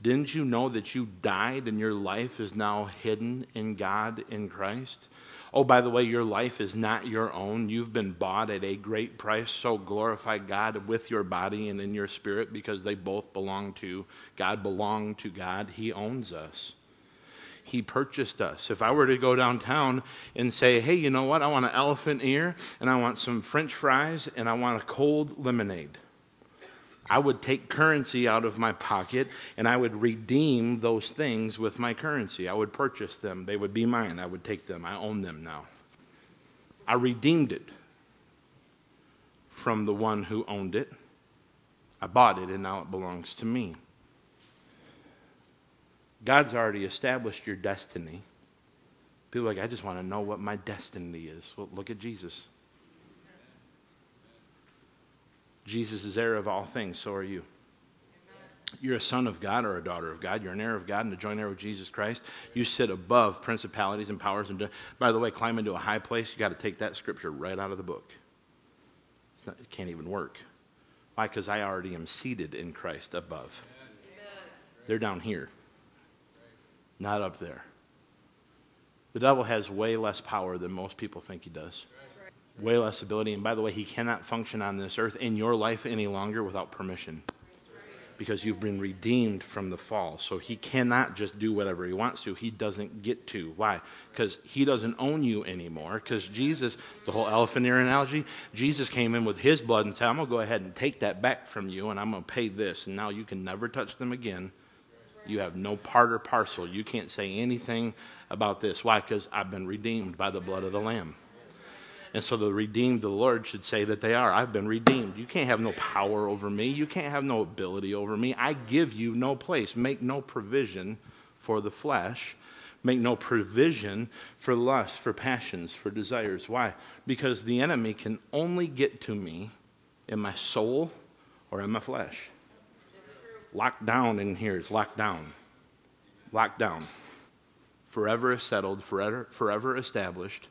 Didn't you know that you died and your life is now hidden in God in Christ? Oh, by the way, your life is not your own. You've been bought at a great price, so glorify God with your body and in your spirit, because they both belong to God. He owns us. He purchased us. If I were to go downtown and say, hey, you know what? I want an elephant ear, and I want some French fries, and I want a cold lemonade, I would take currency out of my pocket, and I would redeem those things with my currency. I would purchase them. They would be mine. I would take them. I own them now. I redeemed it from the one who owned it. I bought it, and now it belongs to me. God's already established your destiny. People are like, I just want to know what my destiny is. Well, look at Jesus. Jesus is heir of all things, so are you. You're a son of God or a daughter of God. You're an heir of God and a joint heir with Jesus Christ. You sit above principalities and powers. And by the way, climb into a high place, you got to take that scripture right out of the book. It can't even work. Why? Because I already am seated in Christ above. They're down here. Not up there. The devil has way less power than most people think he does. Way less ability. And by the way, he cannot function on this earth in your life any longer without permission. Because you've been redeemed from the fall. So he cannot just do whatever he wants to. He doesn't get to. Why? Because he doesn't own you anymore. Because Jesus, the whole elephant ear analogy, Jesus came in with his blood and said, I'm going to go ahead and take that back from you and I'm going to pay this. And now you can never touch them again. You have no part or parcel. You can't say anything about this. Why? Because I've been redeemed by the blood of the Lamb. And so the redeemed of the Lord should say that they are. I've been redeemed. You can't have no power over me. You can't have no ability over me. I give you no place. Make no provision for the flesh. Make no provision for lust, for passions, for desires. Why? Because the enemy can only get to me in my soul or in my flesh. Locked down in here. It's locked down. Locked down. Forever settled. Forever established.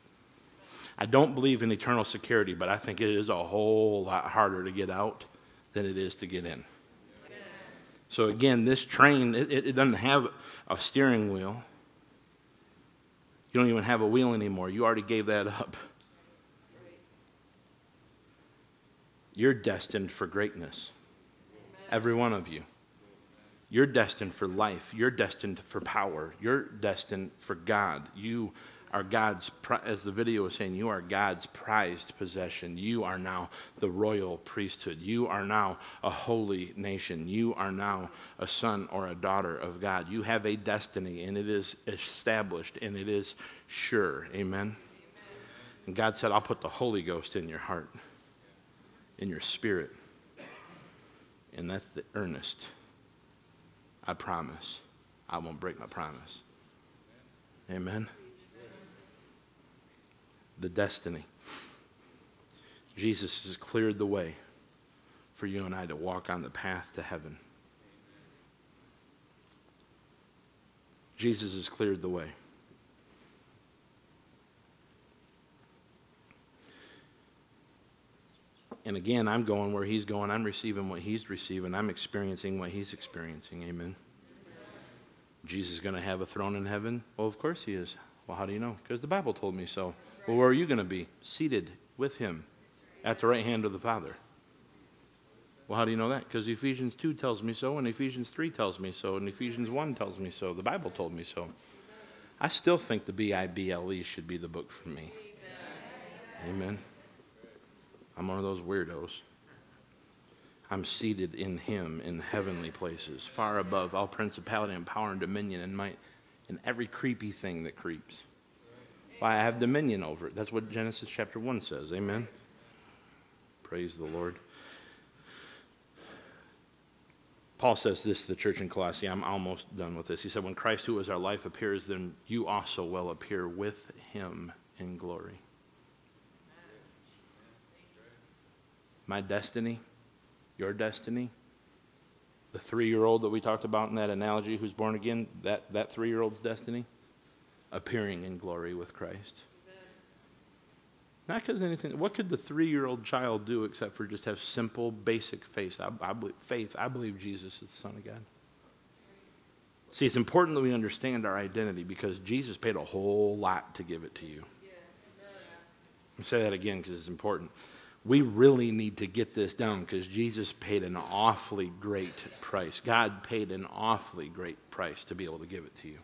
I don't believe in eternal security, but I think it is a whole lot harder to get out than it is to get in. So again, this train, it doesn't have a steering wheel. You don't even have a wheel anymore. You already gave that up. You're destined for greatness. Every one of you. You're destined for life. You're destined for power. You're destined for God. You are God's, as the video was saying, you are God's prized possession. You are now the royal priesthood. You are now a holy nation. You are now a son or a daughter of God. You have a destiny, and it is established, and it is sure. Amen? And God said, I'll put the Holy Ghost in your heart, in your spirit. And that's the earnest. I promise. I won't break my promise. Amen? The destiny. Jesus has cleared the way for you and I to walk on the path to heaven. Jesus has cleared the way. And again, I'm going where he's going. I'm receiving what he's receiving. I'm experiencing what he's experiencing. Amen. Jesus is going to have a throne in heaven? Well, of course he is. Well, how do you know? Because the Bible told me so. Well, where are you going to be? Seated with him at the right hand of the Father. Well, how do you know that? Because Ephesians 2 tells me so, and Ephesians 3 tells me so, and Ephesians 1 tells me so. The Bible told me so. I still think the Bible should be the book for me. Amen. I'm one of those weirdos. I'm seated in him in heavenly places, far above all principality and power and dominion and might and every creepy thing that creeps. Why, I have dominion over it. That's what Genesis chapter 1 says. Amen? Praise the Lord. Paul says this to the church in Colossae. I'm almost done with this. He said, when Christ, who is our life, appears, then you also will appear with him in glory. My destiny, your destiny, the 3-year-old that we talked about in that analogy who's born again, that 3-year-old's destiny, appearing in glory with Christ. Not because anything, what could the 3-year-old child do except for just have simple, basic faith? I believe Jesus is the Son of God. See, it's important that we understand our identity because Jesus paid a whole lot to give it to you. I'll say that again because it's important. We really need to get this down because Jesus paid an awfully great price. God paid an awfully great price to be able to give it to you.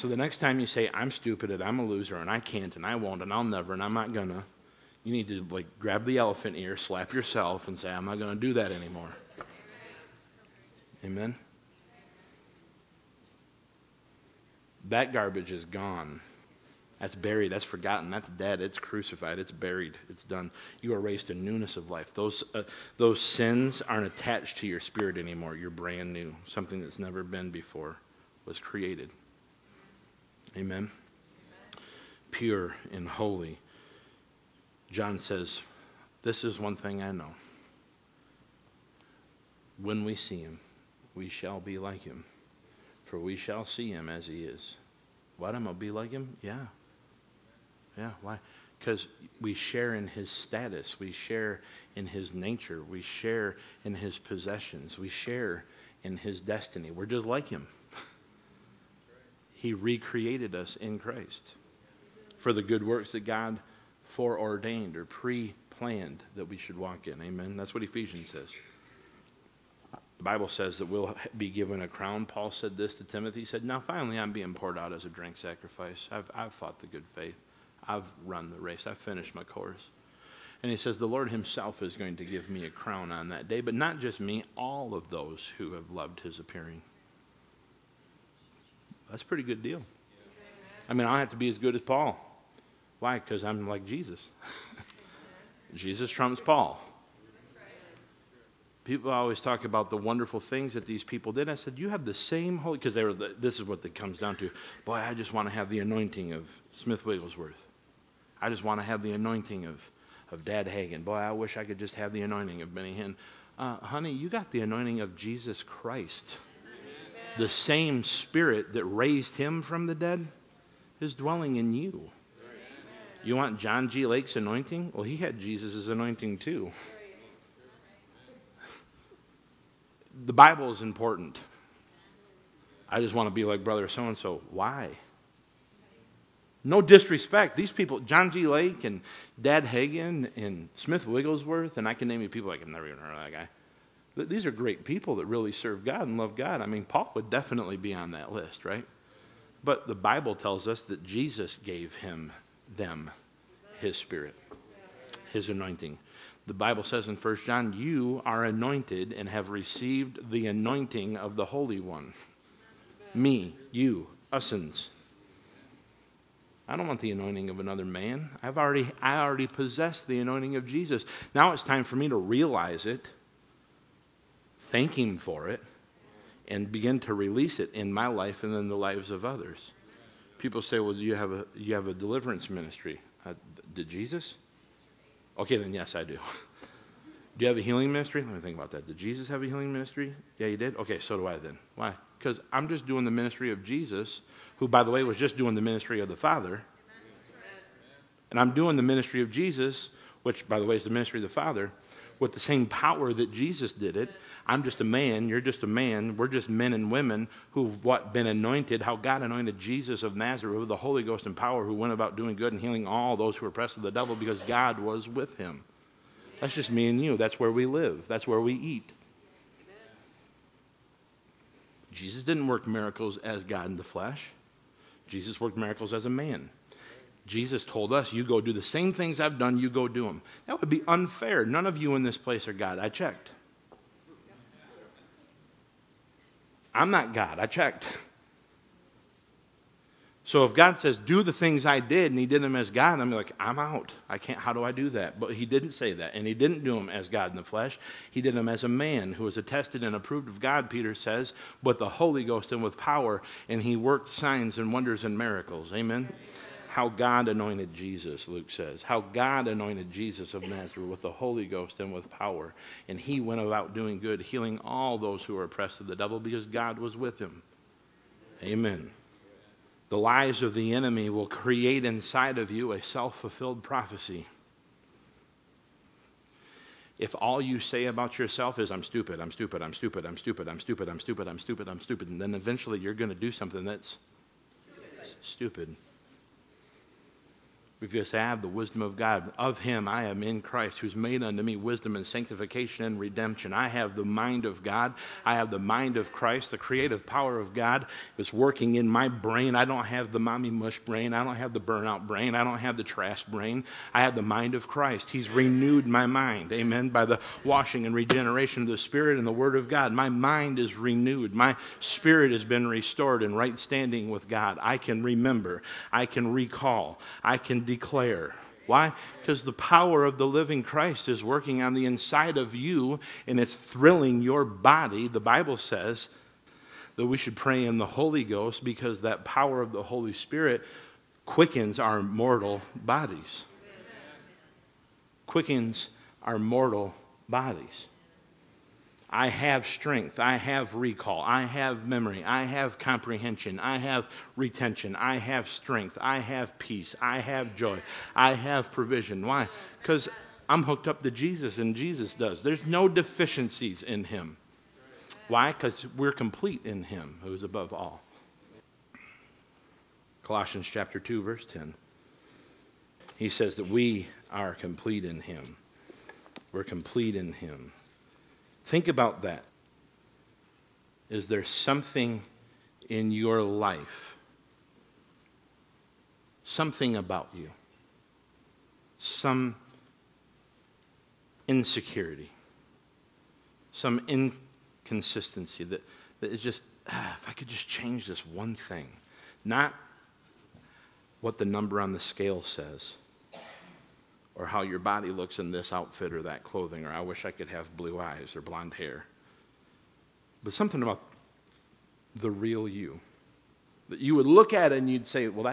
So the next time you say, I'm stupid and I'm a loser and I can't and I won't and I'll never and I'm not gonna, you need to like grab the elephant ear, slap yourself and say, I'm not gonna do that anymore. Amen? That garbage is gone. That's buried. That's forgotten. That's dead. It's crucified. It's buried. It's done. You are raised to newness of life. Those sins aren't attached to your spirit anymore. You're brand new. Something that's never been before was created. Amen? Amen. Pure and holy. John says, this is one thing I know. When we see him, we shall be like him. For we shall see him as he is. What, I'm going to be like him? Yeah. Yeah, why? Because we share in his status. We share in his nature. We share in his possessions. We share in his destiny. We're just like him. He recreated us in Christ for the good works that God foreordained or pre-planned that we should walk in. Amen? That's what Ephesians says. The Bible says that we'll be given a crown. Paul said this to Timothy. He said, now finally I'm being poured out as a drink sacrifice. I've fought the good faith. I've run the race. I've finished my course. And he says, the Lord himself is going to give me a crown on that day, but not just me, all of those who have loved his appearing. That's a pretty good deal. I mean, I don't have to be as good as Paul. Why? Because I'm like Jesus. Jesus trumps Paul. People always talk about the wonderful things that these people did. I said, you have the same holy... Because this is what it comes down to. Boy, I just want to have the anointing of Smith Wigglesworth. I just want to have the anointing of Dad Hagin. Boy, I wish I could just have the anointing of Benny Hinn. Honey, you got the anointing of Jesus Christ. Amen. The same spirit that raised him from the dead is dwelling in you. Amen. You want John G. Lake's anointing? Well, he had Jesus' anointing too. The Bible is important. I just want to be like brother so-and-so. Why? No disrespect. These people, John G. Lake and Dad Hagin and Smith Wigglesworth, and I can name you people, I can never even heard of that guy. But these are great people that really serve God and love God. I mean, Paul would definitely be on that list, right? But the Bible tells us that Jesus gave them, his spirit, his anointing. The Bible says in 1 John, you are anointed and have received the anointing of the Holy One. Me, you, usins. I don't want the anointing of another man. I already possess the anointing of Jesus. Now it's time for me to realize it, thank him for it, and begin to release it in my life and in the lives of others. People say, well, you have a deliverance ministry. Did Jesus? Okay, then yes, I do. Do you have a healing ministry? Let me think about that. Did Jesus have a healing ministry? Yeah, he did? Okay, so do I then. Why? Because I'm just doing the ministry of Jesus, who, by the way, was just doing the ministry of the Father. And I'm doing the ministry of Jesus, which, by the way, is the ministry of the Father, with the same power that Jesus did it. I'm just a man. You're just a man. We're just men and women who've been anointed, how God anointed Jesus of Nazareth with the Holy Ghost and power, who went about doing good and healing all those who were oppressed of the devil, because God was with him. That's just me and you. That's where we live. That's where we eat. Jesus didn't work miracles as God in the flesh. Jesus worked miracles as a man. Jesus told us, you go do the same things I've done, you go do them. That would be unfair. None of you in this place are God. I checked. I'm not God. I checked. So if God says, do the things I did, and he did them as God, I'm like, I'm out. I can't. How do I do that? But he didn't say that, and he didn't do them as God in the flesh. He did them as a man who was attested and approved of God, Peter says, with the Holy Ghost and with power, and he worked signs and wonders and miracles. Amen? How God anointed Jesus, Luke says. How God anointed Jesus of Nazareth with the Holy Ghost and with power. And he went about doing good, healing all those who were oppressed of the devil, because God was with him. Amen. The lies of the enemy will create inside of you a self-fulfilled prophecy. If all you say about yourself is, I'm stupid, I'm stupid, I'm stupid, I'm stupid, I'm stupid, I'm stupid, I'm stupid, I'm stupid, and then eventually you're going to do something that's stupid. because I have the wisdom of God. Of him I am in Christ, who's made unto me wisdom and sanctification and redemption. I have the mind of God. I have the mind of Christ. The creative power of God is working in my brain. I don't have the mommy mush brain. I don't have the burnout brain. I don't have the trash brain. I have the mind of Christ. He's renewed my mind, amen, by the washing and regeneration of the Spirit and the Word of God. My mind is renewed. My spirit has been restored in right standing with God. I can remember. I can recall. I can declare. Why? Because the power of the living Christ is working on the inside of you, and it's thrilling your body. The Bible says that we should pray in the Holy Ghost because that power of the Holy Spirit quickens our mortal bodies. Quickens our mortal bodies. I have strength, I have recall, I have memory, I have comprehension, I have retention, I have strength, I have peace, I have joy, I have provision. Why? Because I'm hooked up to Jesus and Jesus does. There's no deficiencies in him. Why? Because we're complete in him who is above all. Colossians chapter 2, verse 10. He says that we are complete in him. We're complete in him. Think about that. Is there something in your life, something about you, some insecurity, some inconsistency that is just, if I could just change this one thing, not what the number on the scale says, or how your body looks in this outfit or that clothing, or I wish I could have blue eyes or blonde hair. But something about the real you that you would look at and you'd say, well,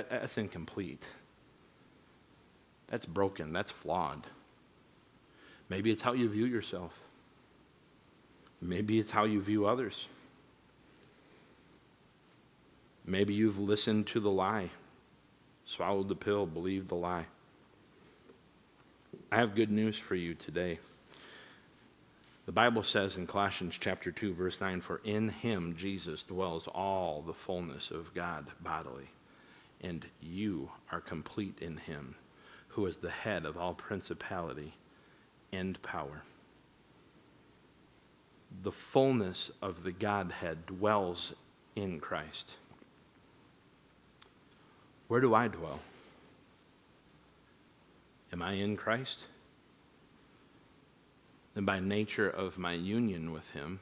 that's incomplete. That's broken. That's flawed. Maybe it's how you view yourself. Maybe it's how you view others. Maybe you've listened to the lie, swallowed the pill, believed the lie. I have good news for you today. The Bible says in Colossians chapter 2, verse 9, for in him, Jesus, dwells all the fullness of God bodily, and you are complete in him, who is the head of all principality and power. The fullness of the Godhead dwells in Christ. Where do I dwell? Am I in Christ? And by nature of my union with him,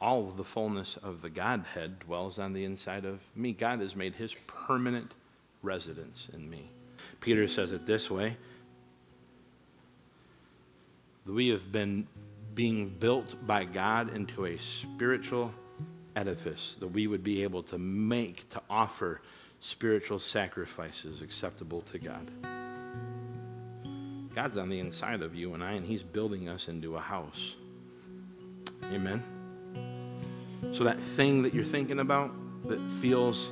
all of the fullness of the Godhead dwells on the inside of me. God has made his permanent residence in me. Peter says it this way, that we have been being built by God into a spiritual edifice, that we would be able to make, to offer spiritual sacrifices acceptable to God. God's on the inside of you and I, and he's building us into a house. Amen? So that thing that you're thinking about that feels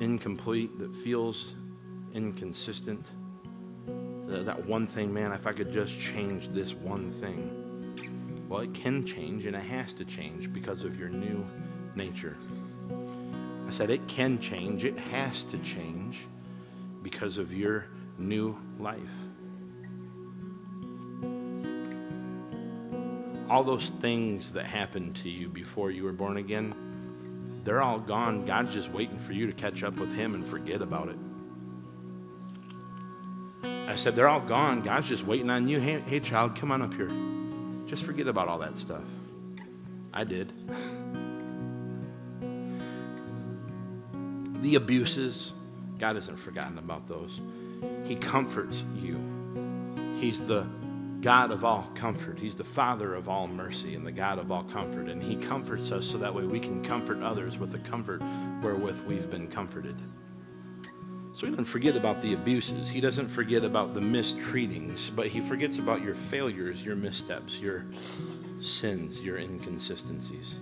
incomplete, that feels inconsistent, that one thing, man, if I could just change this one thing. Well, it can change, and it has to change because of your new nature. I said it can change, it has to change because of your new life. All those things that happened to you before you were born again, they're all gone. God's just waiting for you to catch up with him and forget about it. I said, they're all gone. God's just waiting on you. Hey, child, come on up here. Just forget about all that stuff. I did. The abuses, God hasn't forgotten about those. He comforts you. He's the God of all comfort. He's the Father of all mercy and the God of all comfort. And he comforts us so that way we can comfort others with the comfort wherewith we've been comforted. So he doesn't forget about the abuses. He doesn't forget about the mistreatings, but he forgets about your failures, your missteps, your sins, your inconsistencies.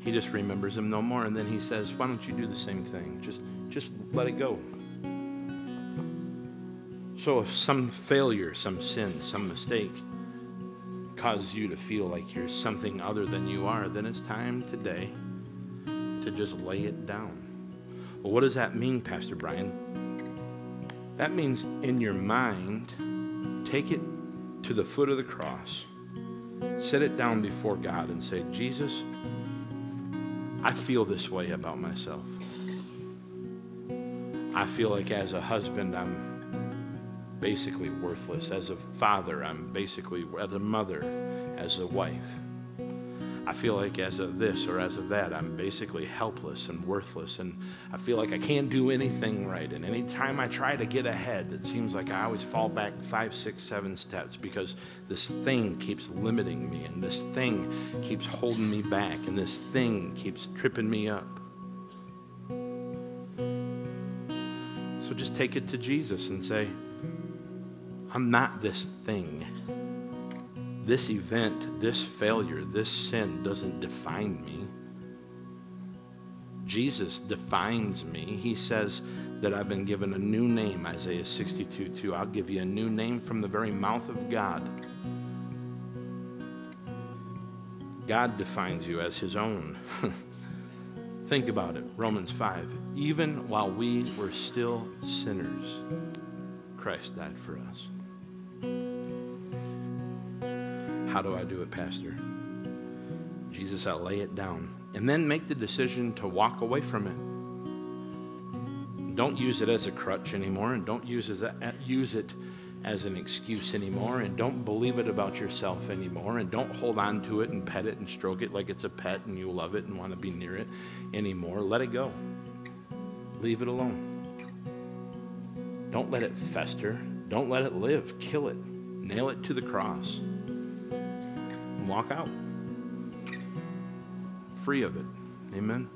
He just remembers them no more. And then he says, why don't you do the same thing? Just let it go. So if some failure, some sin, some mistake causes you to feel like you're something other than you are, then it's time today to just lay it down. Well, what does that mean, Pastor Brian? That means in your mind, take it to the foot of the cross. Set it down before God and say, Jesus, I feel this way about myself. I feel like as a husband, I'm basically worthless. As a father, I'm basically, as a mother, as a wife. I feel like as a this or as a that, I'm basically helpless and worthless. And I feel like I can't do anything right. And anytime I try to get ahead, it seems like I always fall back 5, 6, 7 steps because this thing keeps limiting me. And this thing keeps holding me back. And this thing keeps tripping me up. So just take it to Jesus and say, I'm not this thing. This event, this failure, this sin doesn't define me. Jesus defines me. He says that I've been given a new name, Isaiah 62:2. I'll give you a new name from the very mouth of God. God defines you as his own. Think about it, Romans 5. Even while we were still sinners, Christ died for us. How do I do it, Pastor? Jesus, I'll lay it down. And then make the decision to walk away from it. Don't use it as a crutch anymore, and don't use it as an excuse anymore, and don't believe it about yourself anymore, and don't hold on to it and pet it and stroke it like it's a pet and you love it and want to be near it anymore. Let it go. Leave it alone. Don't let it fester. Don't let it live. Kill it. Nail it to the cross. Walk out free of it. Amen.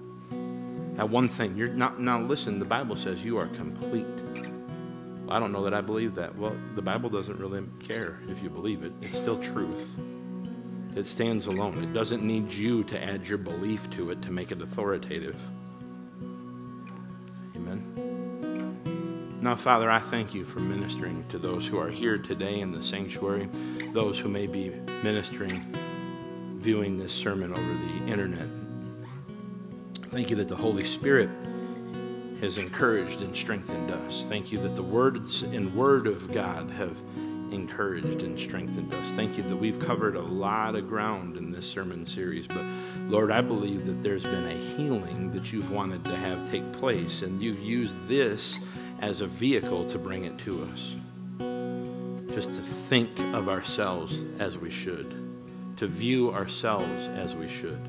That one thing you're not. Now listen, the Bible says you are complete. Well, I don't know that I believe that. Well, the Bible doesn't really care if you believe it. It's still truth. It stands alone. It doesn't need you to add your belief to it to make it authoritative. Amen. Now, Father, I thank you for ministering to those who are here today in the sanctuary, those who may be ministering, viewing this sermon over the internet. Thank you that the Holy Spirit has encouraged and strengthened us. Thank you that the words and word of God have encouraged and strengthened us. Thank you that we've covered a lot of ground in this sermon series, but Lord, I believe that there's been a healing that you've wanted to have take place, and you've used this as a vehicle to bring it to us. Just to think of ourselves as we should, to view ourselves as we should,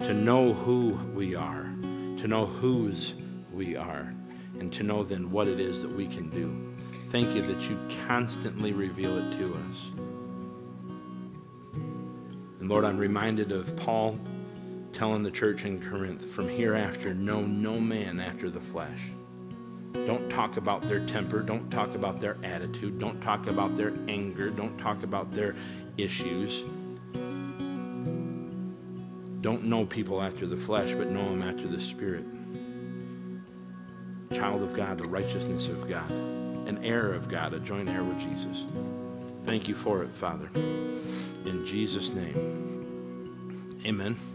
to know who we are, to know whose we are, and to know then what it is that we can do. Thank you that you constantly reveal it to us. And Lord, I'm reminded of Paul telling the church in Corinth, from hereafter, know no man after the flesh. Don't talk about their temper. Don't talk about their attitude. Don't talk about their anger. Don't talk about their issues. Don't know people after the flesh, but know them after the Spirit. Child of God, the righteousness of God, an heir of God, a joint heir with Jesus. Thank you for it, Father. In Jesus' name, amen.